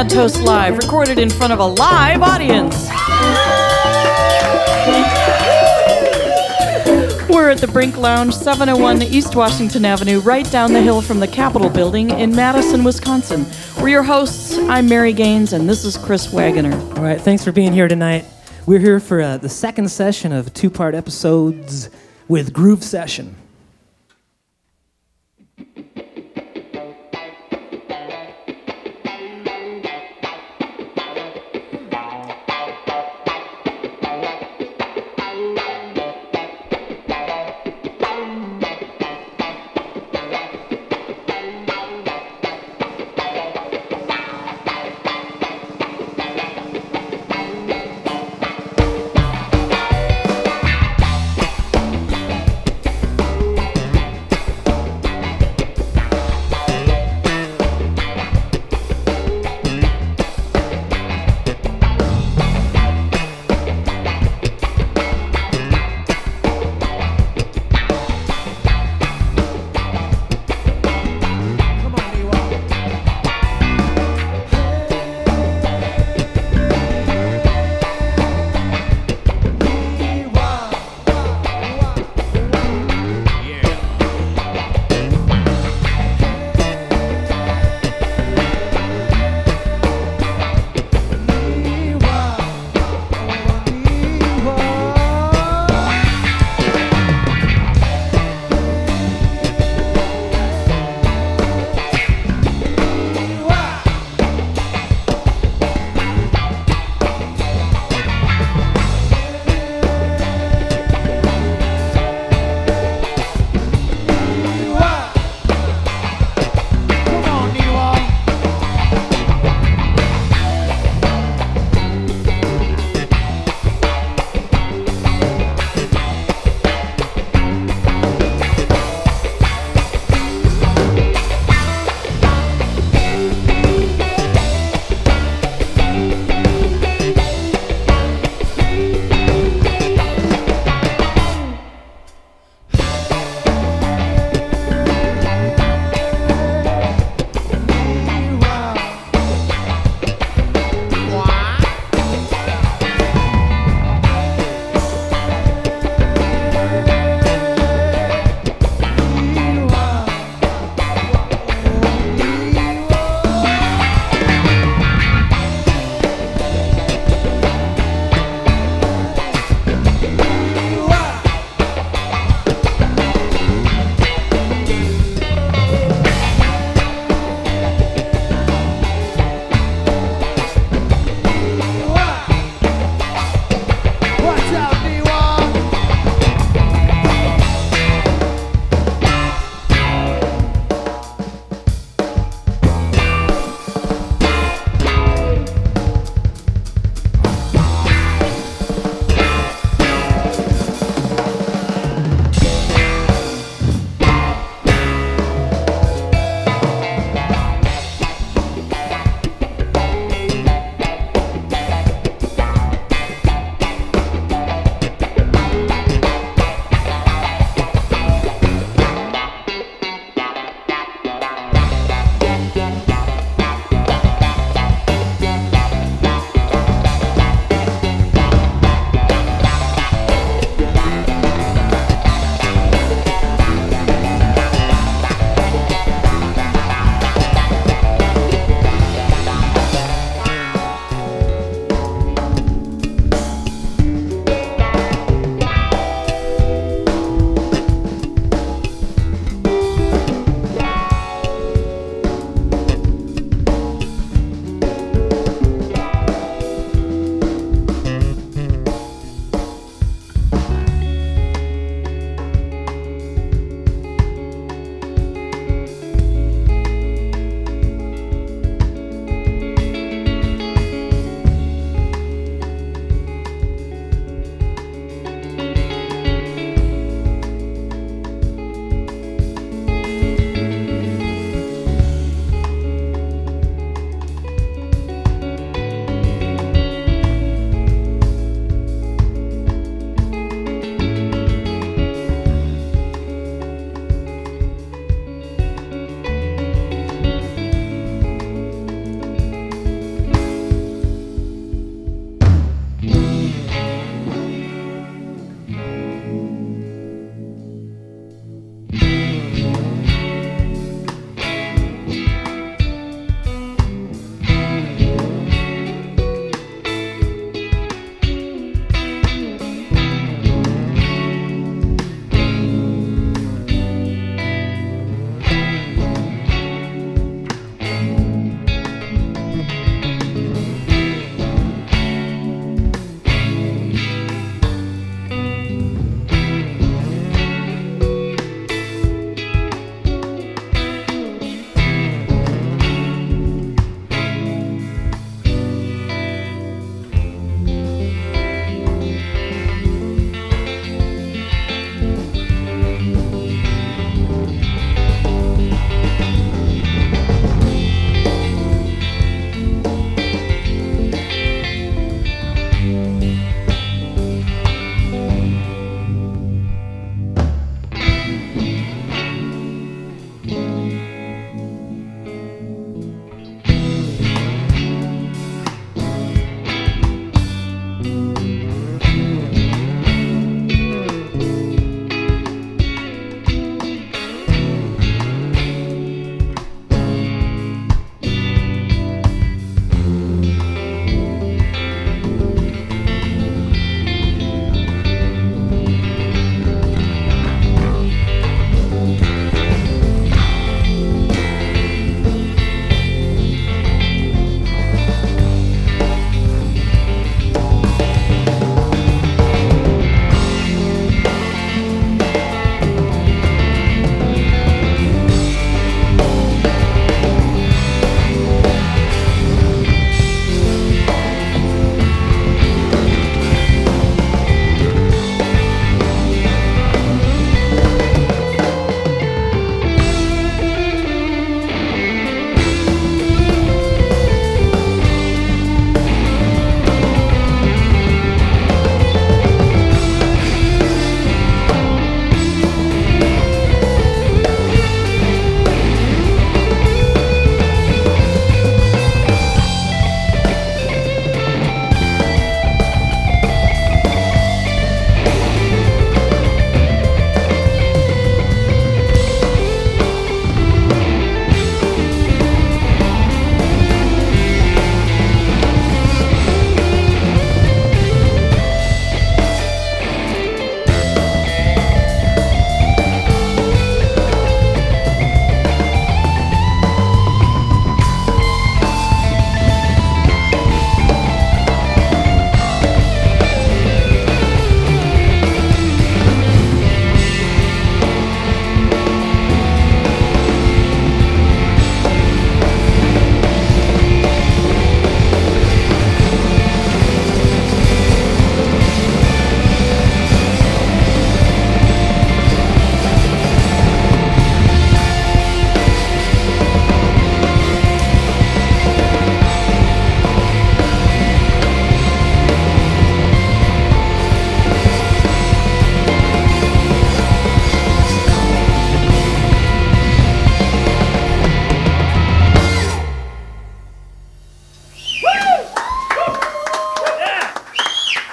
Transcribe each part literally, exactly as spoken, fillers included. Mad Toast Live, recorded in front of a live audience. We're at the Brink Lounge, seven oh one East Washington Avenue, right down the hill from the Capitol Building in Madison, Wisconsin. We're your hosts. I'm Mary Gaines, and this is Chris Wagoner. All right, thanks for being here tonight. We're here for uh, the second session of two-part episodes with Groove Session.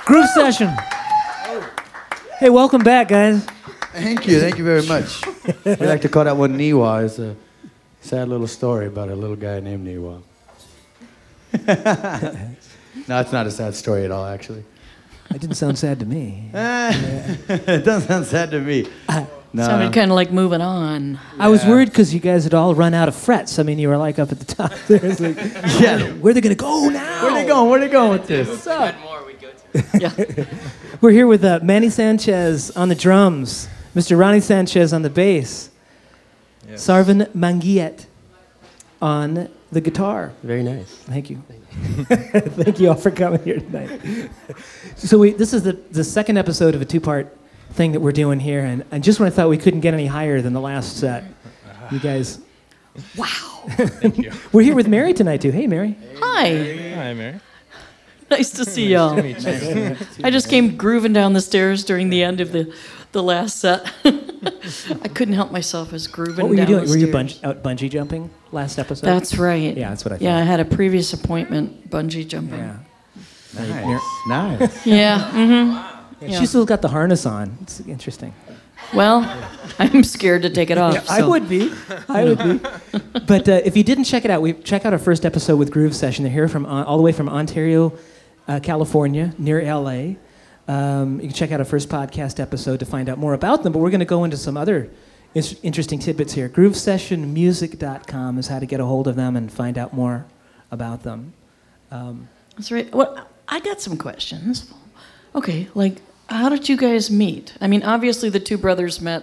Groove Session. Hey, welcome back, guys. Thank you. Thank you very much. We like to call that one Niwa. It's a sad little story about a little guy named Niwa. No, it's not a sad story at all, actually. It didn't sound sad to me. Uh, it doesn't sound sad to me. Uh, no. Sounded kind of like moving on. Yeah. I was worried because you guys had all run out of frets. I mean, you were like up at the top there. It's like, yeah. Where are they going to go now? Where are they going? Where are they going with this? What's up? More we go to. Yeah. We're here with uh, Manny Sanchez on the drums, Mister Ronnie Sanchez on the bass, yes. Sarvin Manguiat on the guitar. Very nice. Thank you. Thank you, Thank you all for coming here tonight. So we, this is the, the second episode of a two-part thing that we're doing here, and, and just when I thought we couldn't get any higher than the last set, you guys... Wow. Thank you. We're here with Mary tonight, too. Hey, Mary. Hey, hi. Mary. Hi, Mary. Nice to see y'all. Nice to meet you. Nice to meet you. I just came grooving down the stairs during the end of the, the last set. I couldn't help myself. I was grooving down the stairs. What were you doing? Were you bungee, out bungee jumping last episode? That's right. Yeah, that's what I thought. Yeah, I had a previous appointment bungee jumping. Yeah. Nice. Nice. Yeah. Mm-hmm. Wow. Yeah. She's still got the harness on. It's interesting. Well, I'm scared to take it off. Yeah, so. I would be. I would be. But uh, if you didn't check it out, we check out our first episode with Groove Session. They're here from uh, all the way from Ontario, uh, California, near L A. Um, you can check out our first podcast episode to find out more about them. But we're going to go into some other is- interesting tidbits here. Groove Session Music dot com is how to get a hold of them and find out more about them. Um, That's right. Well, I got some questions. Okay, like, how did you guys meet? I mean, obviously the two brothers met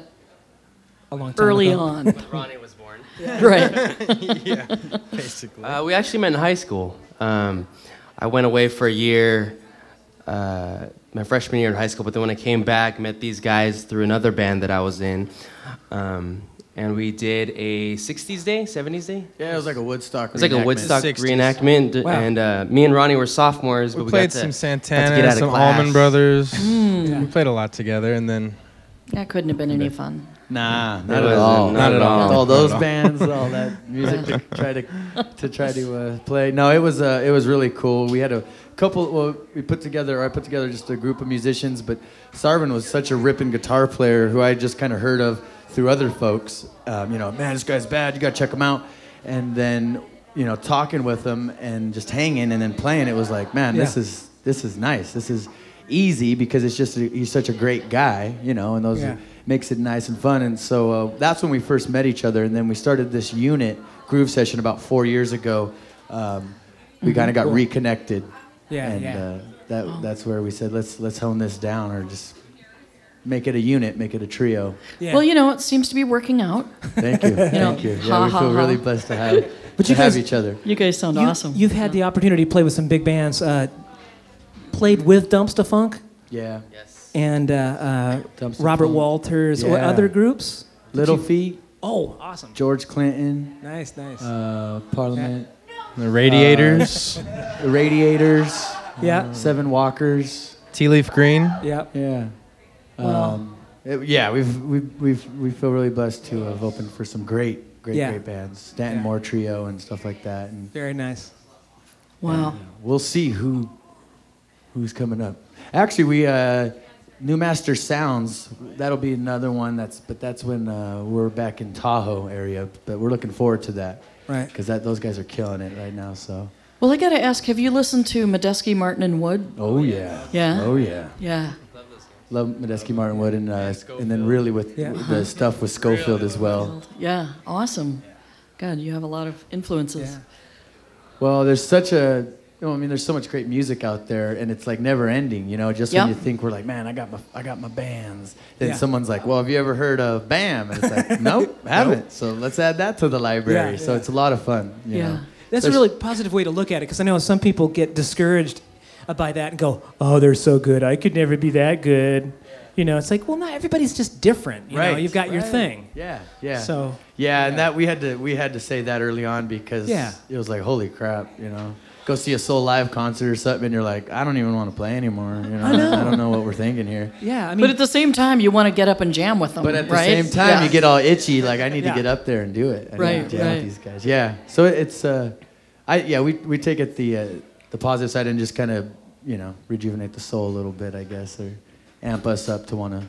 a long time early ago. on. When Ronnie was born. Yeah. Right. Yeah, basically. Uh, we actually met in high school. Um, I went away for a year, uh, my freshman year in high school, but then when I came back, met these guys through another band that I was in. Um, and we did a sixties day, seventies day? Yeah, it was like a Woodstock reenactment. It was like a Woodstock reenactment. Wow. And uh, me and Ronnie were sophomores. We but We played got to, some Santana, got some class. Allman Brothers. Mm. Yeah. We played a lot together. And then... That couldn't have been any fun. Nah, not at all. Not at all. All those bands, all that music to try to to try to uh, play. No, it was uh, it was really cool. We had a couple. Well, we put together. Or I put together just a group of musicians. But Sarvin was such a ripping guitar player who I just kind of heard of through other folks. Um, you know, man, this guy's bad. You gotta check him out. And then you know, talking with him and just hanging and then playing, it was like, man, yeah. this is this is nice. This is easy because it's just a, he's such a great guy, you know, and those. Yeah. Are, makes it nice and fun, and so uh, that's when we first met each other, and then we started this unit, Groove Session, about four years ago. Um, we mm-hmm. kind of got cool. reconnected, yeah, and yeah. Uh, that oh. that's where we said let's let's hone this down, or just make it a unit, make it a trio. Yeah. Well, you know, it seems to be working out. Thank you, thank you. Yeah, ha, we feel ha, really ha. blessed to have but to you guys, have each other. You guys sound you, awesome. You've had yeah. the opportunity to play with some big bands. Uh, played with Dumpsta Funk. Yeah. Yes. And uh, uh, Robert Walters, yeah. or other groups? Little Feet. Oh, awesome. George Clinton. Nice, nice. Uh, Parliament. The Radiators. Uh, the Radiators. Yeah. Seven Walkers. Tea Leaf Green. Yeah. Yeah. Um, wow. it, yeah, we've we we've we feel really blessed to have opened for some great, great, yeah. great bands. Stanton yeah. Moore Trio and stuff like that. And, very nice. Wow. And, uh, we'll see who who's coming up. Actually, we. Uh, New Master Sounds, that'll be another one, that's, but that's when uh, we're back in Tahoe area, but we're looking forward to that. Right. Because those guys are killing it right now, so. Well, I got to ask, have you listened to Medeski Martin and Wood? Oh, yeah. Yeah? Oh, yeah. Yeah. Love those guys. Love Medeski Martin Wood, and, uh, yeah, and then really with yeah. uh-huh. the stuff with Schofield really as well. Yeah, awesome. Yeah. God, you have a lot of influences. Yeah. Well, there's such a... No, I mean, there's so much great music out there, and it's like never ending, you know. Just yep. when you think we're like, man, I got my, I got my bands. Then yeah. someone's like, well, have you ever heard of Bam? And it's like, nope, haven't. So let's add that to the library. Yeah, so yeah. it's a lot of fun. You yeah, know? That's there's, a really positive way to look at it, because I know some people get discouraged by that and go, oh, they're so good, I could never be that good. You know, it's like, well, not everybody's just different. You right. know, you've got right. your thing. Yeah, yeah. So yeah, yeah, and that we had to we had to say that early on, because yeah. it was like, holy crap, you know. Go see a Soul Live concert or something, and you're like, I don't even want to play anymore. You know, I, know. I don't know what we're thinking here. Yeah, I mean, but at the same time, you want to get up and jam with them. But at the right? same time, yeah. you get all itchy, like I need yeah. to get up there and do it. I right, need to jam right. with these guys. Yeah, so it's, uh, I yeah, we we take it the uh, the positive side and just kind of you know, rejuvenate the soul a little bit, I guess, or amp us up to want to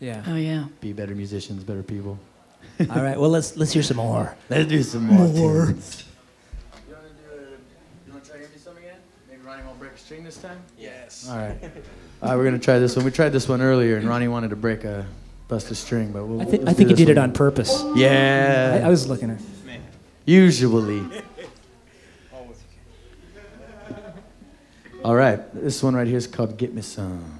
yeah. Oh, yeah. be better musicians, better people. All right, well, let's let's hear some more. Let's do some more. more. Tunes. You want to do a, you want to try to do something again? Maybe Ronnie won't break a string this time? Yes. All right. All right, we're going to try this one. We tried this one earlier, and Ronnie wanted to break a, bust a string, but we'll I think, I think he did one. It on purpose. Yeah. I, I was looking at it. Usually. All right, this one right here is called Get Me Some.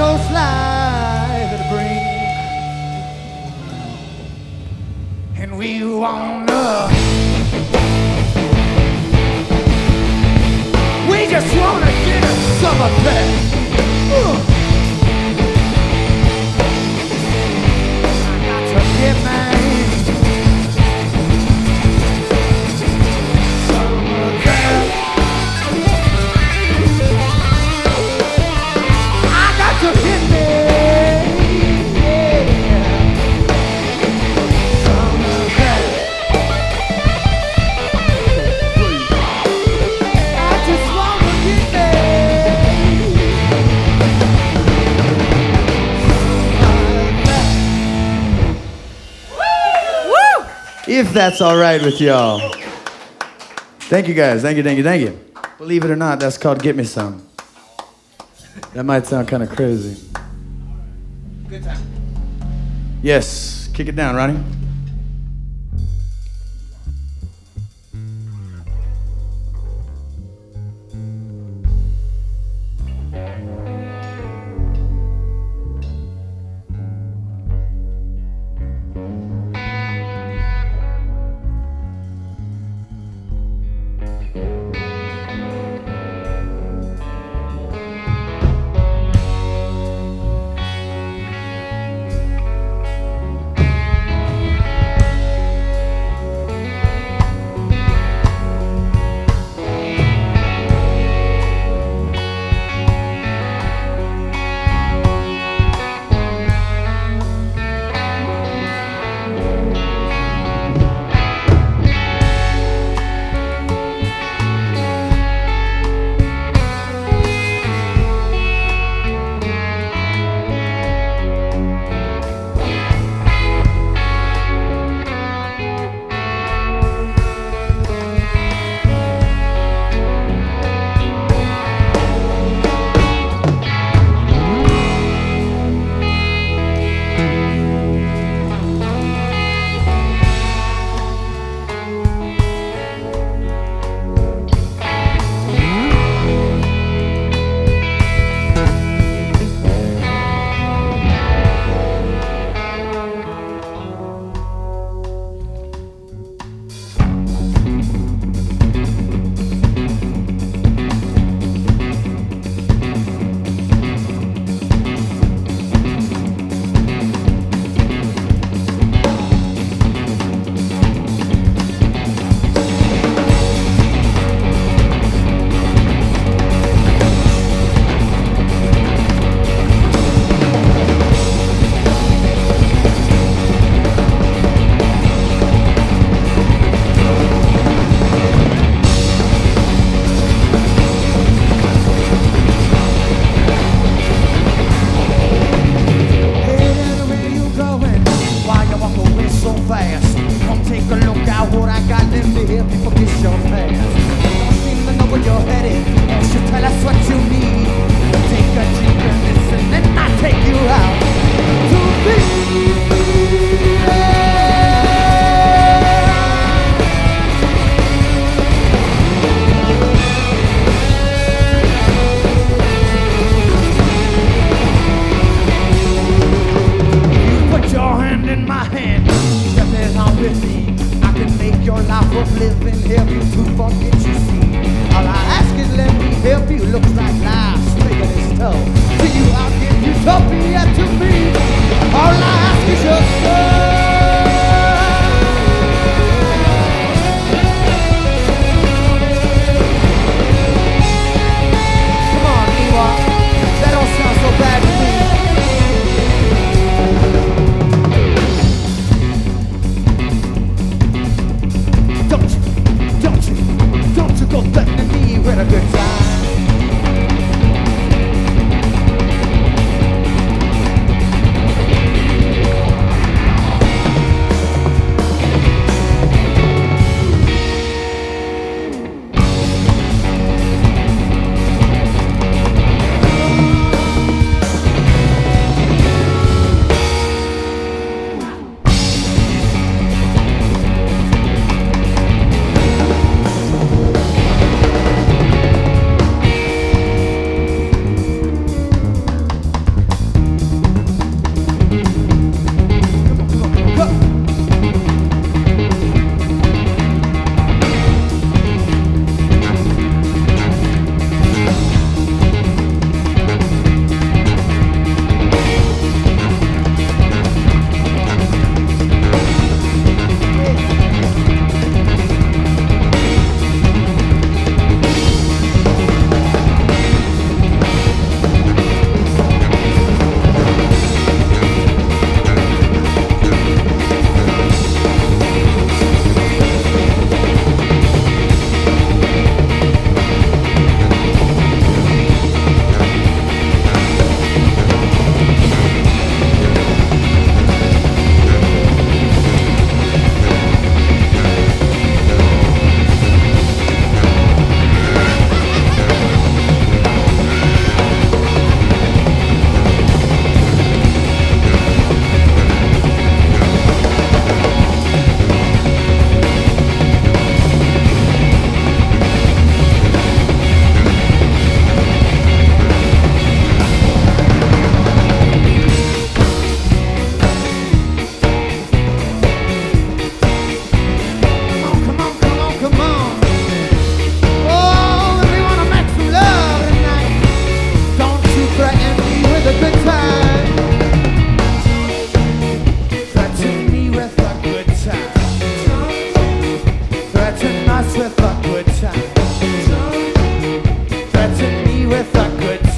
Toast Live at Brink. And we wanna, we just wanna get some of that. Ooh. Get mine. Summer girl, I got to hit me. Yeah. Summer girl, I just want to get there. Summer girl. If that's all right with y'all. Thank you guys, thank you, thank you, thank you. Believe it or not, that's called Get Me Some. That might sound kind of crazy. Good time. Yes, kick it down, Ronnie.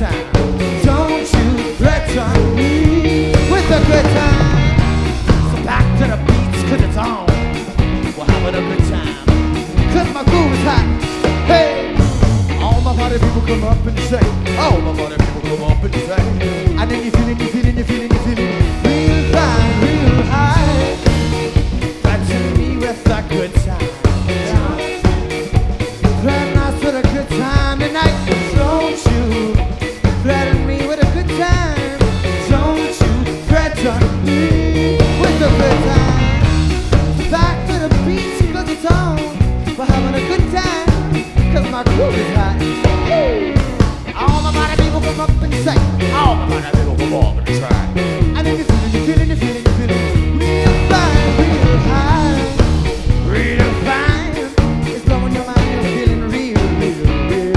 time. Don't you threaten me with a good time. So back to the beats, cause it's on. We're having a good time, cause my groove is hot. Hey, all my party people come up and say, all my party people come up and say, I think you feeling, you feeling, you feeling, you feeling real fine, real high. Threaten me with a good time. All my body people come up and say, all my body people come up and try. I think you're feeling, you're feeling, you're feeling, you're feeling real fine, real high, real fine. It's blowing your mind, you're feeling real, real, real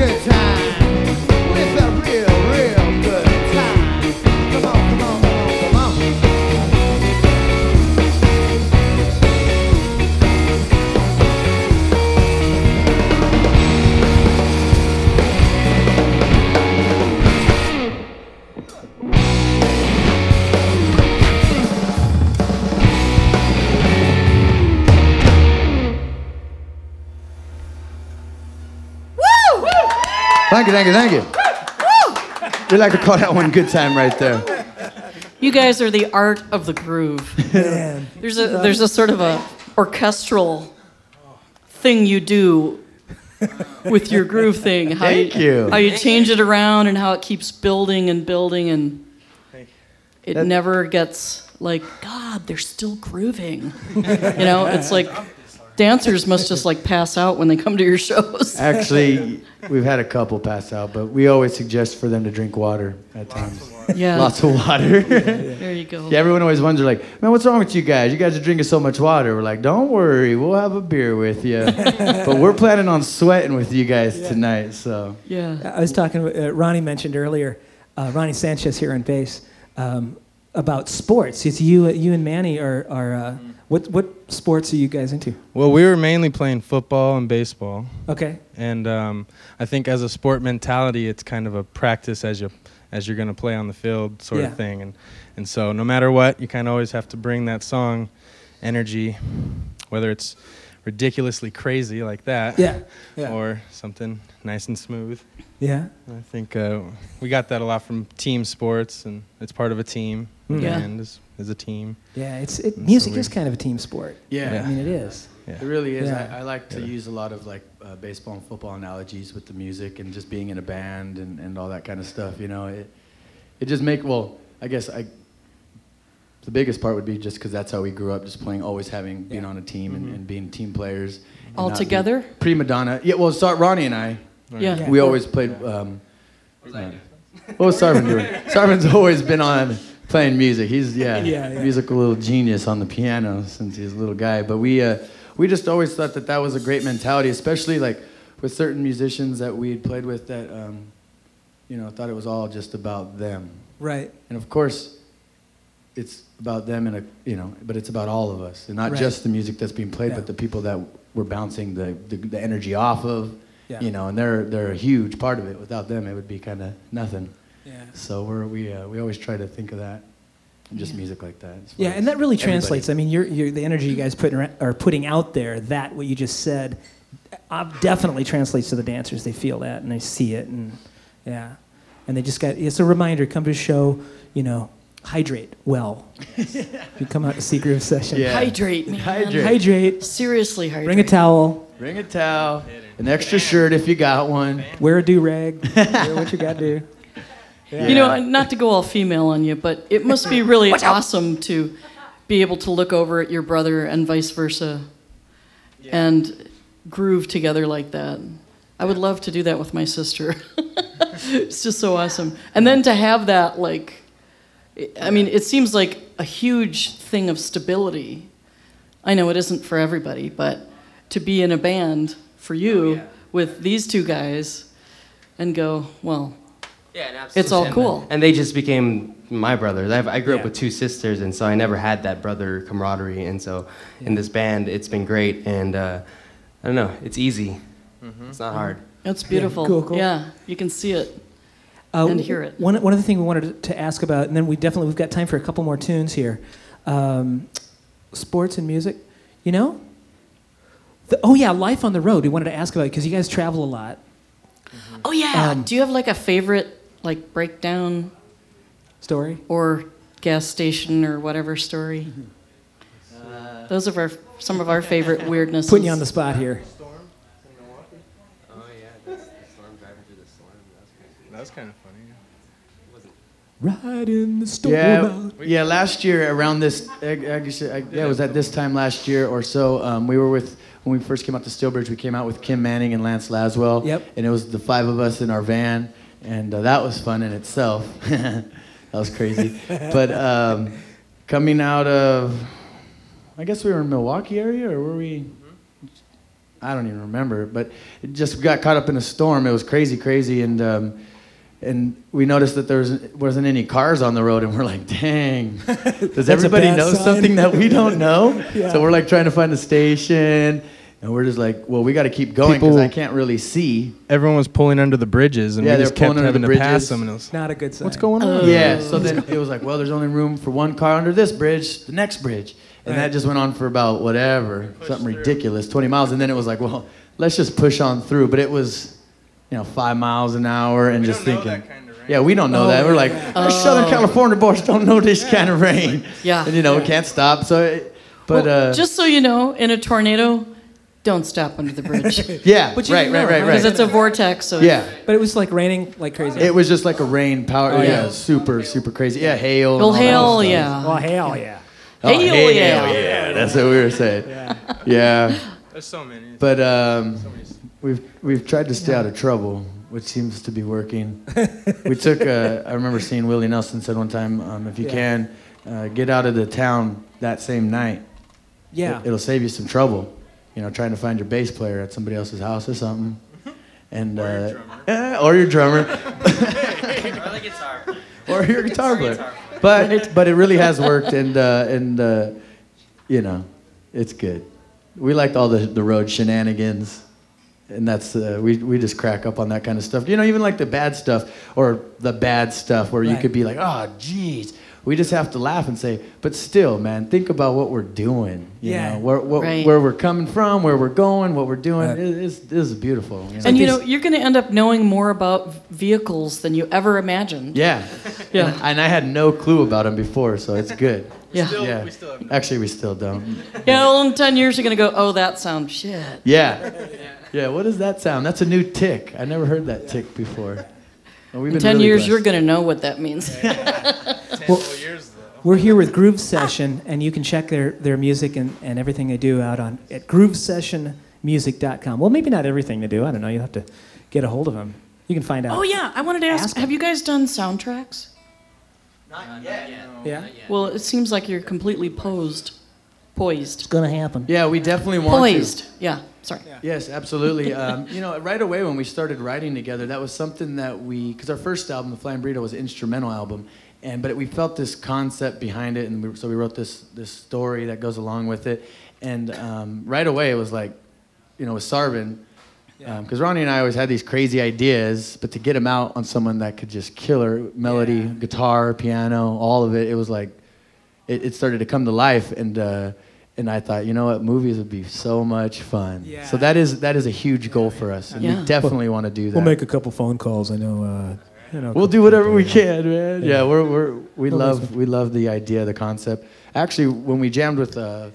Good time with a Thank you, thank you, thank you. We like to call that one good time right there. You guys are the art of the groove. Man. There's a there's a sort of a orchestral thing you do with your groove thing. How thank you, you. How you change it around and how it keeps building and building and it That's, never gets like, God, they're still grooving. You know, it's like dancers must just like pass out when they come to your shows. Actually, we've had a couple pass out, but we always suggest for them to drink water at times. Lots of water. Yeah. Lots of water. There you go. Yeah, everyone always wonders, like, man, what's wrong with you guys? You guys are drinking so much water. We're like, don't worry, we'll have a beer with you. But we're planning on sweating with you guys yeah. tonight, so. Yeah. I was talking, uh, Ronnie mentioned earlier, uh, Ronnie Sanchez here on bass, um, about sports. It's you, you and Manny are... are uh, What what sports are you guys into? Well, we were mainly playing football and baseball. Okay. And um, I think as a sport mentality, it's kind of a practice as you as you're gonna play on the field sort yeah. of thing. And and so no matter what, you kind of always have to bring that song energy, whether it's ridiculously crazy like that, yeah. Yeah. or something nice and smooth. Yeah. I think uh, we got that a lot from team sports, and it's part of a team. Yeah. And as, as a team. Yeah, it's it, music so is kind of a team sport. Yeah. yeah. I mean, it is. Yeah. It really is. Yeah. I, I like to yeah. use a lot of, like, uh, baseball and football analogies with the music and just being in a band and, and all that kind of stuff, you know. It it just make, well, I guess I the biggest part would be just because that's how we grew up, just playing, always having, being yeah. on a team mm-hmm. and, and being team players. All together? Prima donna. Yeah, well, so, Ronnie and I, yeah. Yeah. we yeah. always played. Um, what was uh, I What was Sarvin doing? Sarvin's always been on... Playing music, he's yeah, yeah, yeah, musical little genius on the piano since he's a little guy. But we uh, we just always thought that that was a great mentality, especially like with certain musicians that we had played with that, um, you know, thought it was all just about them. Right. And of course, it's about them in a you know, but it's about all of us, and not right. just the music that's being played, yeah. but the people that we're bouncing the the, the energy off of, yeah. you know, and they're they're a huge part of it. Without them, it would be kind of nothing. Yeah. So we're, we uh, we always try to think of that, just yeah. music like that. Yeah, and that really translates. Everybody. I mean, you're, you're, the energy you guys put in, are putting out there, that what you just said, uh, definitely translates to the dancers. They feel that and they see it, and yeah, and they just got. It's a reminder. Come to a show, you know, hydrate well. If you come out to see Groove Session, yeah. hydrate, man. hydrate, hydrate. Seriously, hydrate. Bring a towel. Bring a towel. An extra shirt if you got one. Wear a do-rag. Wear what you got to do. Yeah. You know, not to go all female on you, but it must be really awesome to be able to look over at your brother and vice versa yeah. and groove together like that. Yeah. I would love to do that with my sister. It's just so awesome. And then to have that, like, I mean, it seems like a huge thing of stability. I know it isn't for everybody, but to be in a band for you oh, yeah. with these two guys and go, well... Yeah, and absolutely. It's all cool. And they just became my brothers. I've, I grew yeah. up with two sisters, and so I never had that brother camaraderie. And so yeah. in this band, it's been great. And uh, I don't know, it's easy. Mm-hmm. It's not hard. That's beautiful. Yeah, cool, cool. yeah you can see it uh, and hear it. One one other thing we wanted to ask about, and then we definitely, we've got time for a couple more tunes here. Um, sports and music, you know? The, oh, yeah, life on the road. We wanted to ask about it because you guys travel a lot. Mm-hmm. Oh, yeah. Um, Do you have, like, a favorite... like breakdown story or gas station or whatever story. Uh, Those are our, some of our favorite weirdnesses. Putting you on the spot here. Storm in Milwaukee. Oh yeah, that's the storm, driving through the storm. That was crazy. That was kind of funny. It wasn't. Right in the storm. Yeah, yeah. Last year around this, I, I guess, I, yeah, it was at this time last year or so. Um, we were with. When we first came out to Steelbridge, we came out with Kim Manning and Lance Laswell. Yep. And it was the five of us in our van. And uh, that was fun in itself. That was crazy. But um, coming out of, I guess we were in Milwaukee area, or were we? I don't even remember. But it just got caught up in a storm. It was crazy, crazy, and um, and we noticed that there was, wasn't any cars on the road, and we're like, dang, does everybody know sign. Something that we don't know? Yeah. So we're like trying to find a station. And we're just like, well, we got to keep going because I can't really see. Everyone was pulling under the bridges, and yeah, we just kept having to pass them. And it was, not a good sign. What's going on? Uh, yeah, so then it was like, well, there's only room for one car under this bridge, the next bridge. And right. that just went on for about whatever, something through. ridiculous, twenty miles. And then it was like, well, let's just push on through. But it was you know, five miles an hour and we just don't know thinking. That kind of rain. Yeah, we don't know oh, that. We're like, yeah. Our oh. Southern California boys don't know this yeah. kind of rain. Yeah. And, you know, yeah. we can't stop. So, it, but. Well, uh, just so you know, in a tornado, don't stop under the bridge. yeah, but you right, right, right, right. Because it's a vortex. So yeah. But it was like raining like crazy. It was just like a rain power. Oh, yeah. yeah, super, super crazy. Yeah, hail. Well, hail, yeah. Well, hail, yeah. Oh, hail, hail, yeah. Hail, yeah. That's what we were saying. yeah. yeah. There's so many. But um, so many. we've we've tried to stay yeah. out of trouble, which seems to be working. we took. Uh, I remember seeing Willie Nelson said one time, um, if you yeah. can, uh, get out of the town that same night. Yeah. It, it'll save you some trouble. You know, trying to find your bass player at somebody else's house or something, and or uh, your drummer, eh, or your drummer, or the guitar, or your guitar player. But it, but it really has worked, and uh, and uh, you know, it's good. We liked all the the road shenanigans, and that's uh, we we just crack up on that kind of stuff. You know, even like the bad stuff or the bad stuff where right. you could be like, oh, geez. We just have to laugh and say, but still, man, think about what we're doing. You yeah. know, where, what, right. where we're coming from, where we're going, what we're doing. Right. It, it's, it's beautiful. You know? And, you know, you're going to end up knowing more about vehicles than you ever imagined. Yeah. yeah. And, and I had no clue about them before, so it's good. yeah. Still, yeah. We still have no Actually, we still don't. yeah, well, in ten years, you're going to go, oh, that sound, shit. Yeah. yeah. Yeah, what is that sound? That's a new tick. I never heard that yeah. tick before. Well, in ten really years, blessed. You're going to know what that means. Yeah. Well, years, we're here with Groove Session, and you can check their, their music and, and everything they do out on at Groove Session Music dot com. Well, maybe not everything they do. I don't know. You'll have to get a hold of them. You can find out. Oh, yeah. I wanted to ask, ask have you guys done soundtracks? Not uh, yet. Not yet. No, yeah? Not yet. Well, it seems like you're completely posed. Poised. It's going to happen. Yeah, we definitely want Poised. to. Poised. Yeah, sorry. Yeah. Yes, absolutely. um, you know, right away when we started writing together, that was something that we... Because our first album, The Flying Burrito, was an instrumental album. And but we felt this concept behind it, and we, so we wrote this this story that goes along with it. And um, right away it was like, you know, with Sarvin, because yeah. um, Ronnie and I always had these crazy ideas, but to get them out on someone that could just kill her melody, yeah. guitar, piano, all of it, it was like, it, it started to come to life. And uh, and I thought, you know what, movies would be so much fun. Yeah. So that is that is a huge goal for us, and yeah. we definitely well, want to do that. We'll make a couple phone calls. I know. Uh, You know, we'll do whatever we can, man. Yeah, yeah we're, we're, we love we love the idea, the concept. Actually, when we jammed with uh,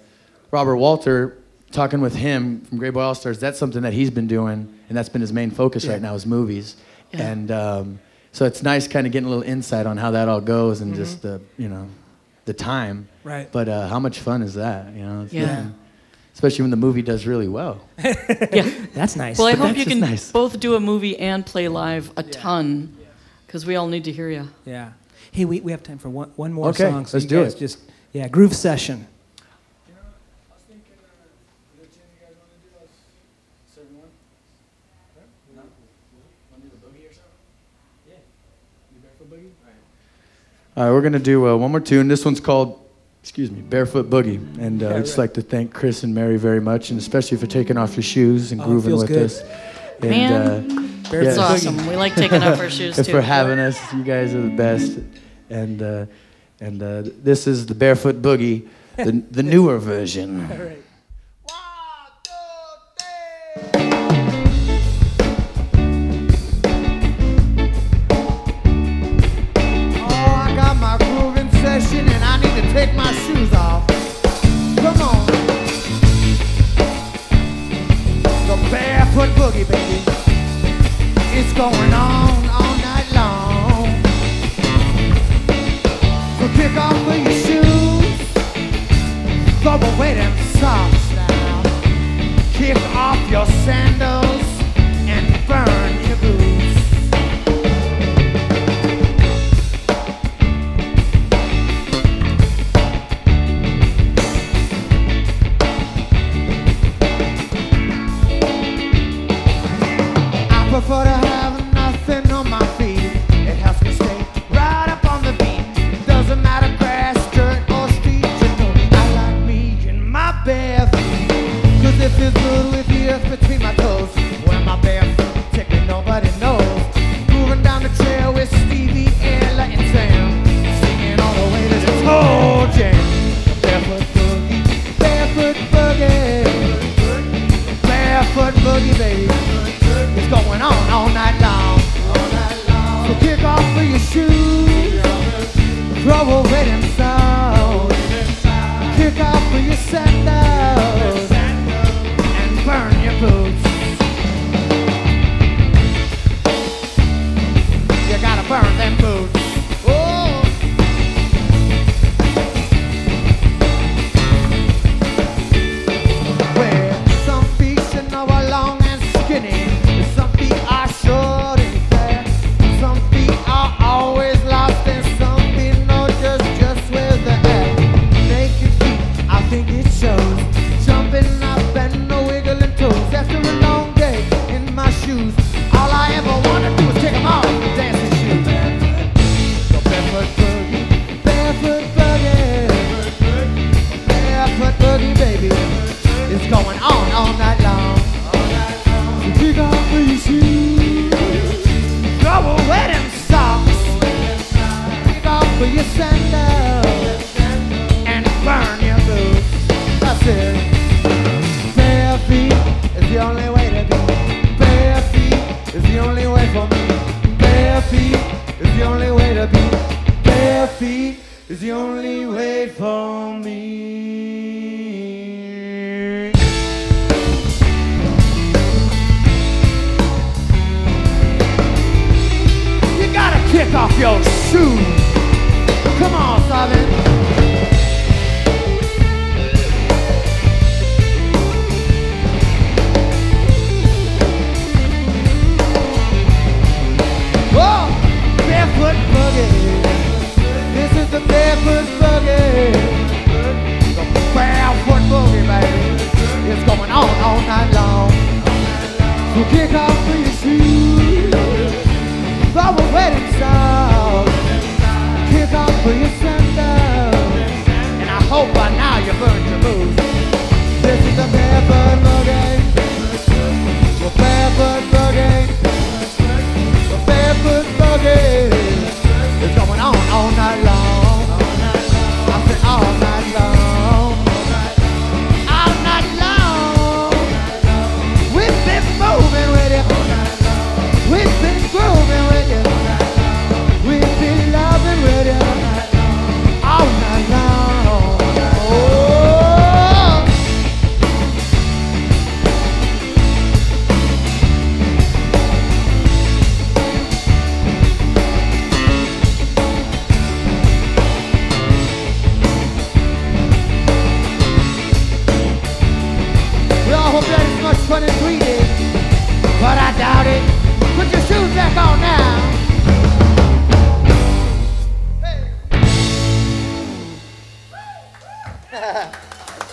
Robert Walter, talking with him from Grey Boy All-Stars, that's something that he's been doing, and that's been his main focus yeah. right now is movies. Yeah. And um, so it's nice kind of getting a little insight on how that all goes and mm-hmm. just the, you know, the time. Right. But uh, how much fun is that, you know? It's yeah. Nothing. Especially when the movie does really well. yeah. That's nice. Well, I but hope you can nice. both do a movie and play live a yeah. ton. Because we all need to hear you. Yeah. Hey, we, we have time for one, one more okay, song. Okay, so let's do it. Just, yeah, Groove Session. You know, I was thinking, uh, you guys want to do a certain one? No? Want to do the boogie or something? Yeah. You barefoot boogie? All right. All right, we're going to do uh, one more tune. This one's called, excuse me, Barefoot Boogie. And uh, yeah, I'd just right. like to thank Chris and Mary very much, and especially for taking off your shoes and oh, grooving with good. us. And, Man. Uh, It's yes. awesome. We like taking off our shoes, too. For having us. You guys are the best. And uh, and uh, this is the Barefoot Boogie, the, the newer version. All right. Going on all night long. So pick off of your shoes, throw away them socks now. Kick off your sandals and burn your boots. I prefer to Barefoot boogie, baby, it's going on. on all night long. All night long. So kick off for your shoes, throw away them songs, kick off for your sandals, and burn your boots. You gotta burn them boots.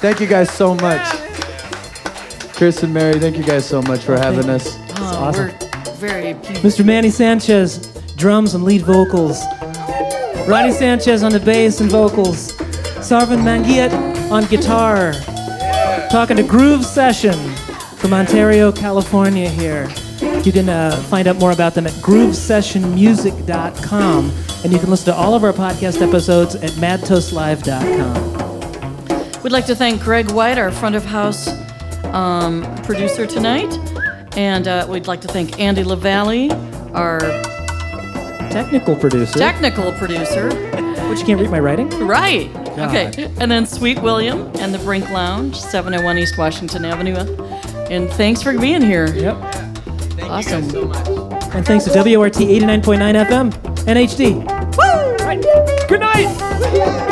Thank you guys so much. Chris and Mary, thank you guys so much for having us. It's oh, awesome. We're very Mister Manny Sanchez, drums and lead vocals. Ronnie Sanchez on the bass and vocals. Sarvin Manguiat on guitar. Talking to Groove Session from Ontario, California here. You can uh, find out more about them at Groove Session Music dot com. And you can listen to all of our podcast episodes at Mad Toast Live dot com. We'd like to thank Greg White, our front of house um, producer tonight. And uh, we'd like to thank Andy LaVallee, our technical producer. Technical producer. Which you can't read my writing? Right. God. Okay. And then Sweet William and the Brink Lounge, seven oh one East Washington Avenue. And thanks for being here. Yep. Thank awesome. You guys so much. And thanks to W R T eighty-nine point nine F M and H D. Woo! Right. Good night!